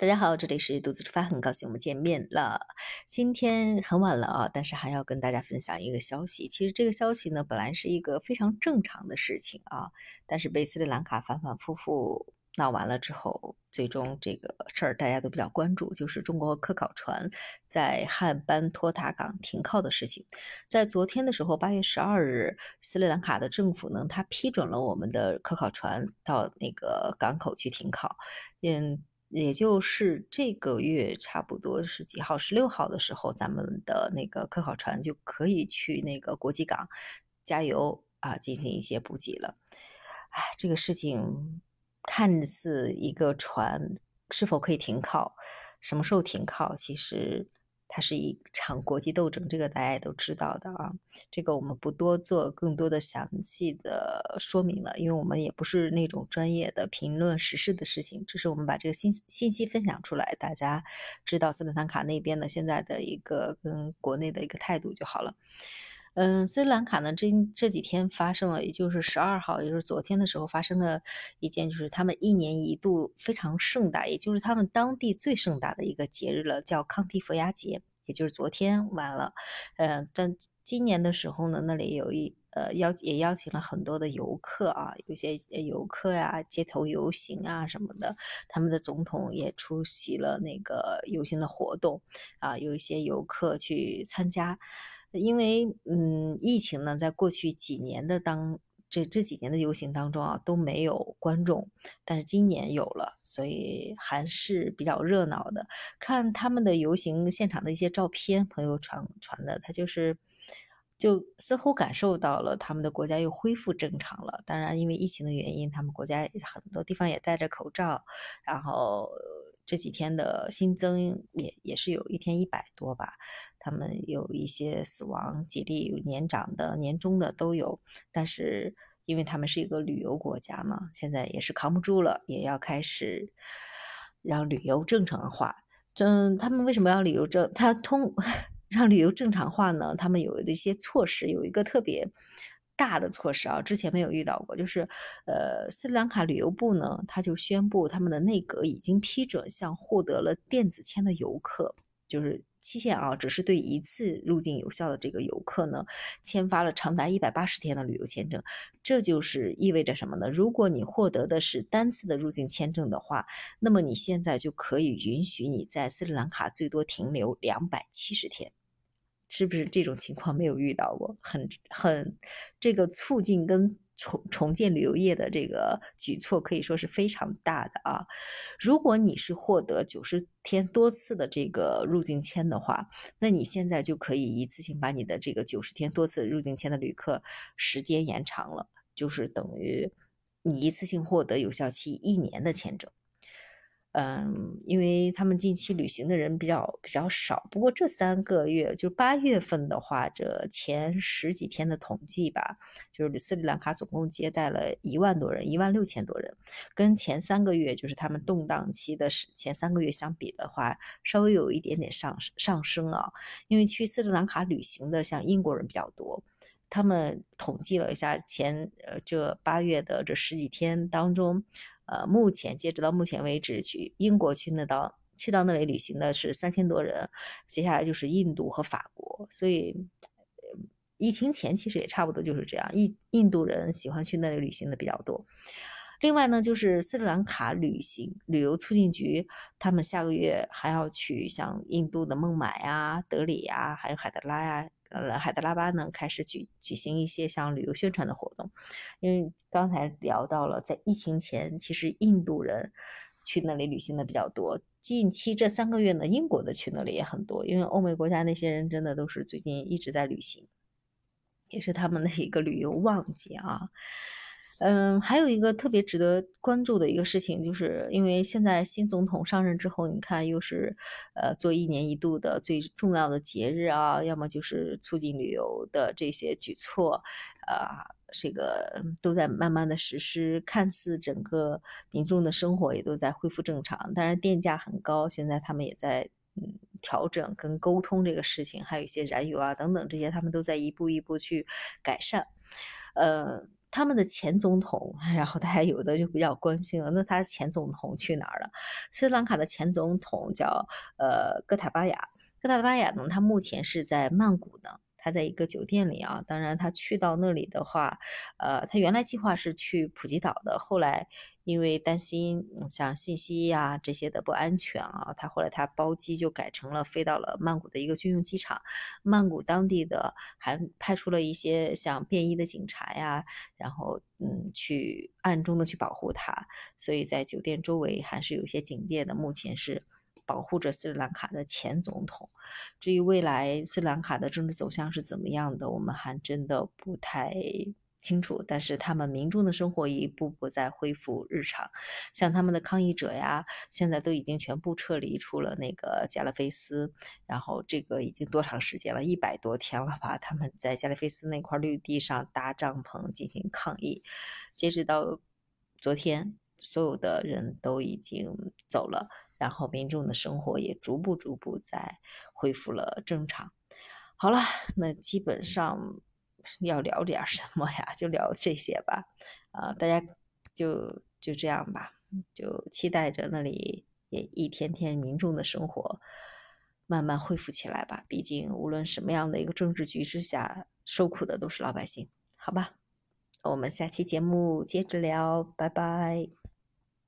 大家好，这里是独自出发，很高兴我们见面了。今天很晚了啊，但是还要跟大家分享一个消息。其实这个消息呢，本来是一个非常正常的事情啊，但是被斯里兰卡反反复复闹完了之后，最终这个事儿大家都比较关注，就是中国科考船在汉班托塔港停靠的事情。在昨天的时候，8月12日，斯里兰卡的政府呢，它批准了我们的科考船到那个港口去停靠。也就是这个月差不多是几号16号的时候，咱们的那个科考船就可以去那个国际港加油啊，进行一些补给了。哎，这个事情看似一个船是否可以停靠，什么时候停靠，其实它是一场国际斗争，这个大家也都知道的啊。这个我们不多做更多的详细的说明了，因为我们也不是那种专业的评论时事的事情，只是我们把这个信息分享出来，大家知道斯里兰卡那边的现在的一个跟国内的一个态度就好了。斯里兰卡呢，这几天发生了，也就是12号，也就是昨天的时候发生了一件，就是他们一年一度非常盛大，也就是他们当地最盛大的一个节日了，叫康提佛牙节，也就是昨天完了。但今年的时候呢，那里有也邀请了很多的游客啊，有些游客呀、街头游行啊什么的，他们的总统也出席了那个游行的活动啊，有一些游客去参加。因为疫情呢，在过去几年的这几年的游行当中啊，都没有观众，但是今年有了，所以还是比较热闹的。看他们的游行现场的一些照片，朋友传的，他就似乎感受到了他们的国家又恢复正常了。当然因为疫情的原因，他们国家很多地方也戴着口罩，然后这几天的新增也是有一天100多吧，他们有一些死亡几例，有年长的、年中的都有，但是因为他们是一个旅游国家嘛，现在也是扛不住了，也要开始让旅游正常化。他们为什么要让旅游正常化呢？他们有一些措施，有一个特别大的措施啊，之前没有遇到过，就是斯里兰卡旅游部呢，他就宣布他们的内阁已经批准向获得了电子签的游客，就是期限啊，只是对一次入境有效的这个游客呢，签发了长达180天的旅游签证。这就是意味着什么呢？如果你获得的是单次的入境签证的话，那么你现在就可以允许你在斯里兰卡最多停留270天。是不是这种情况没有遇到过？很这个促进跟重建旅游业的这个举措可以说是非常大的啊。如果你是获得90天多次的这个入境签的话，那你现在就可以一次性把你的这个90天多次入境签的旅客时间延长了，就是等于你一次性获得有效期1年的签证。因为他们近期旅行的人比较少，不过这3个月，就8月份的话，这前10几天的统计吧，就是斯里兰卡总共接待了1万多人，16000多人，跟前3个月，就是他们动荡期的前3个月相比的话，稍微有一点点上升啊。因为去斯里兰卡旅行的像英国人比较多，他们统计了一下前这8月的这10几天当中，截止到目前为止，去英国去到那里旅行的是3000多人，接下来就是印度和法国。所以疫情前其实也差不多就是这样，印度人喜欢去那里旅行的比较多。另外呢，就是斯里兰卡旅游促进局，他们下个月还要去像印度的孟买啊、德里啊，还有海德拉巴呢，开始举行一些像旅游宣传的活动。因为刚才聊到了，在疫情前其实印度人去那里旅行的比较多，近期这3个月呢，英国的去那里也很多，因为欧美国家那些人真的都是最近一直在旅行，也是他们的一个旅游旺季啊。还有一个特别值得关注的一个事情，就是因为现在新总统上任之后，你看又是做一年一度的最重要的节日啊，要么就是促进旅游的这些举措这个都在慢慢的实施，看似整个民众的生活也都在恢复正常，但是电价很高，现在他们也在调整跟沟通这个事情，还有一些燃油啊等等这些，他们都在一步一步去改善。他们的前总统，然后大家有的就比较关心了，那他前总统去哪儿了？斯里兰卡的前总统叫戈塔巴雅，戈塔巴雅呢，他目前是在曼谷呢。他在一个酒店里啊，当然他去到那里的话，他原来计划是去普吉岛的，后来因为担心像信息啊这些的不安全啊，他后来他包机就改成了飞到了曼谷的一个军用机场，曼谷当地的还派出了一些像便衣的警察呀，然后去暗中的去保护他，所以在酒店周围还是有一些警戒的，目前是保护着斯里兰卡的前总统。至于未来斯里兰卡的政治走向是怎么样的，我们还真的不太清楚，但是他们民众的生活一步步在恢复日常，像他们的抗议者呀现在都已经全部撤离出了那个加勒菲斯，然后这个已经多长时间了，100多天了吧，他们在加勒菲斯那块绿地上搭帐篷进行抗议，截止到昨天所有的人都已经走了，然后民众的生活也逐步在恢复了正常。好了，那基本上要聊点什么呀？就聊这些吧。大家就这样吧，就期待着那里也一天天民众的生活慢慢恢复起来吧。毕竟无论什么样的一个政治局势下，受苦的都是老百姓，好吧？我们下期节目接着聊，拜拜。